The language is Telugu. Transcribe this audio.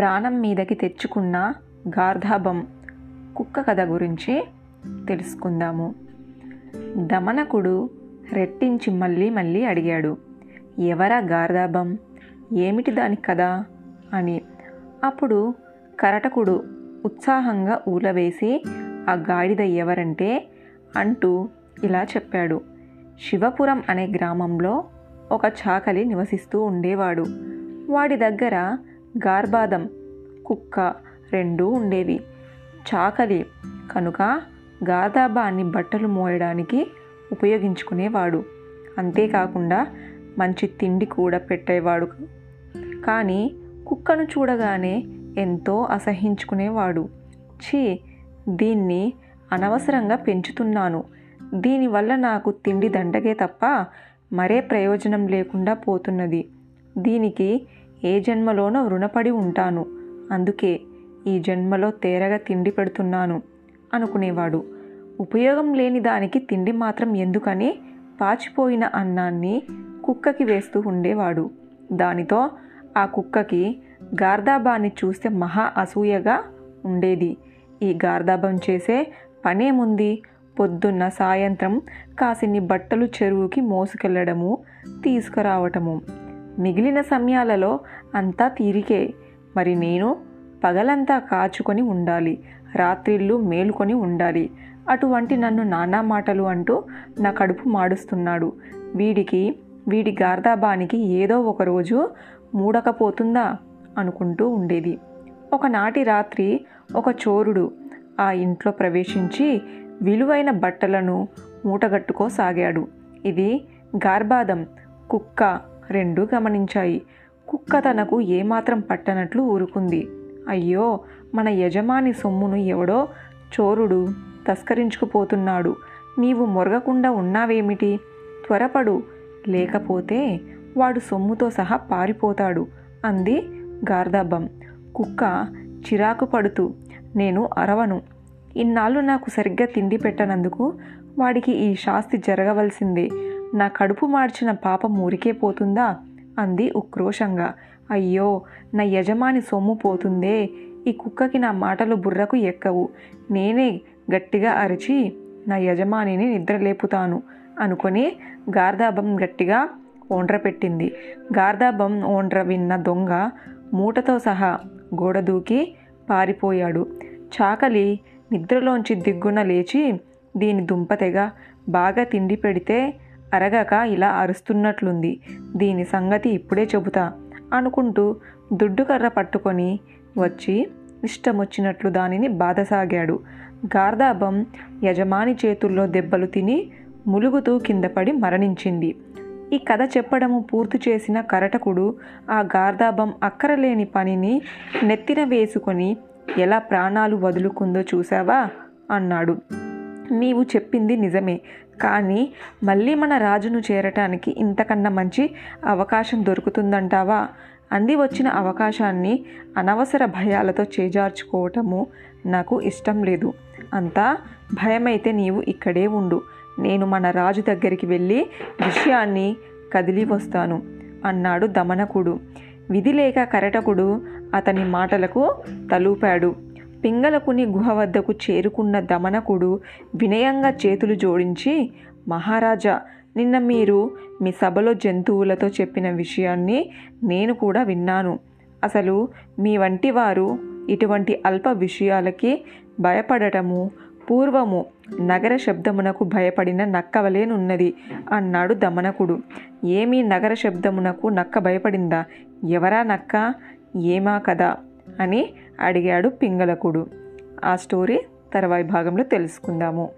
ప్రాణం మీదకి తెచ్చుకున్న గార్ధాబం కుక్క కథ గురించి తెలుసుకుందాము. దమనకుడు రెట్టించి మళ్ళీ మళ్ళీ అడిగాడు, ఎవరా గార్ధాబం, ఏమిటి దాని కథ అని. అప్పుడు కరటకుడు ఉత్సాహంగా ఊలవేసి, ఆ గాడిద ఎవరంటే అంటూ ఇలా చెప్పాడు. శివపురం అనే గ్రామంలో ఒక చాకలి నివసిస్తూ ఉండేవాడు. వాడి దగ్గర గార్బాదం కుక్క రెండూ ఉండేవి. చాకలి కనుక గార్ధాబాన్ని బట్టలు మోయడానికి ఉపయోగించుకునేవాడు. అంతేకాకుండా మంచి తిండి కూడా పెట్టేవాడు. కానీ కుక్కను చూడగానే ఎంతో అసహించుకునేవాడు. ఛీ, దీన్ని అనవసరంగా పెంచుతున్నాను, దీనివల్ల నాకు తిండి దండగే తప్ప మరే ప్రయోజనం లేకుండా పోతున్నది, దీనికి ఏ జన్మలోనో రుణపడి ఉంటాను, అందుకే ఈ జన్మలో తేరగా తిండి పెడుతున్నాను అనుకునేవాడు. ఉపయోగం లేని దానికి తిండి మాత్రం ఎందుకని పాచిపోయిన అన్నాన్ని కుక్కకి వేస్తూ ఉండేవాడు. దానితో ఆ కుక్కకి గార్ధాబాన్ని చూస్తే మహా అసూయగా ఉండేది. ఈ గార్ధాబం చేసే పనేముంది, పొద్దున్న సాయంత్రం కాసిన్ని బట్టలు చెరువుకి మోసుకెళ్లడము, తీసుకురావటము, మిగిలిన సమయాలలో అంతా తీరికే. మరి నేను పగలంతా కాచుకొని ఉండాలి, రాత్రిళ్ళు మేలుకొని ఉండాలి, అటువంటి నన్ను నానా మాటలు అంటూ నా కడుపు మాడుస్తున్నాడు. వీడి గార్ధాబానికి ఏదో ఒకరోజు మూడకపోతుందా అనుకుంటూ ఉండేది. ఒకనాటి రాత్రి ఒక చోరుడు ఆ ఇంట్లో ప్రవేశించి విలువైన బట్టలను మూటగట్టుకోసాగాడు. ఇది గార్బాదం కుక్క రెండూ గమనించాయి. కుక్క తనకు ఏమాత్రం పట్టనట్లు ఊరుకుంది. అయ్యో, మన యజమాని సొమ్మును ఎవడో చోరుడు తస్కరించుకుపోతున్నాడు, నీవు మొరగకుండా ఉన్నావేమిటి, త్వరపడు, లేకపోతే వాడు సొమ్ముతో సహా పారిపోతాడు అంది గార్ధాబం. కుక్క చిరాకు పడుతూ, నేను అరవను, ఇన్నాళ్ళు నాకు సరిగ్గా తిండి పెట్టనందుకు వాడికి ఈ శాస్తి జరగవలసిందే, నా కడుపు మార్చిన పాపం ఊరికే పోతుందా అంది ఉక్రోషంగా. అయ్యో, నా యజమాని సొమ్ము పోతుందే, ఈ కుక్కకి నా మాటలు బుర్రకు ఎక్కవు, నేనే గట్టిగా అరిచి నా యజమానిని నిద్రలేపుతాను అనుకొని గార్ధాబం గట్టిగా ఓండ్ర పెట్టింది. గార్ధాబం ఓండ్ర విన్న దొంగ మూటతో సహా గోడ దూకి పారిపోయాడు. చాకలి నిద్రలోంచి దిగ్గున లేచి, దీని దుంపతెగ బాగా తిండి పెడితే అరగక ఇలా అరుస్తున్నట్లుంది, దీని సంగతి ఇప్పుడే చెబుతా అనుకుంటూ దుడ్డుకర్ర పట్టుకొని వచ్చి ఇష్టమొచ్చినట్లు దానిని బాధసాగాడు. గార్ధాబం యజమాని చేతుల్లో దెబ్బలు తిని ములుగుతూ కిందపడి మరణించింది. ఈ కథ చెప్పడము పూర్తి చేసిన కరటకుడు ఆ గార్ధాబం అక్కరలేని పనిని నెత్తిన వేసుకొని ఎలా ప్రాణాలు వదులుకుందో చూసావా అన్నాడు. నీవు చెప్పింది నిజమే, కానీ మళ్ళీ మన రాజును చేరటానికి ఇంతకన్నా మంచి అవకాశం దొరుకుతుందంటావా? అంది వచ్చిన అవకాశాన్ని అనవసర భయాలతో చేజార్చుకోవటము నాకు ఇష్టం లేదు. అంతా భయమైతే నీవు ఇక్కడే ఉండు, నేను మన రాజు దగ్గరికి వెళ్ళి విషయాన్ని కదిలి వస్తాను అన్నాడు దమనకుడు. విధిలేక కరటకుడు అతని మాటలకు తలూపాడు. పింగళకుని గుహ వద్దకు చేరుకున్న దమనకుడు వినయంగా చేతులు జోడించి, మహారాజా, నిన్న మీరు మీ సభలో జంతువులతో చెప్పిన విషయాన్ని నేను కూడా విన్నాను. అసలు మీ వంటి వారు ఇటువంటి అల్ప విషయాలకి భయపడటము పూర్వము నగర శబ్దమునకు భయపడిన నక్కవలేనున్నది అన్నాడు దమనకుడు. ఏమీ నగర శబ్దమునకు నక్క భయపడిందా? ఎవరా నక్క, ఏమా కదా అని అడిగాడు పింగళకుడు. ఆ స్టోరీ తర్వాయి భాగంలో తెలుసుకుందాము.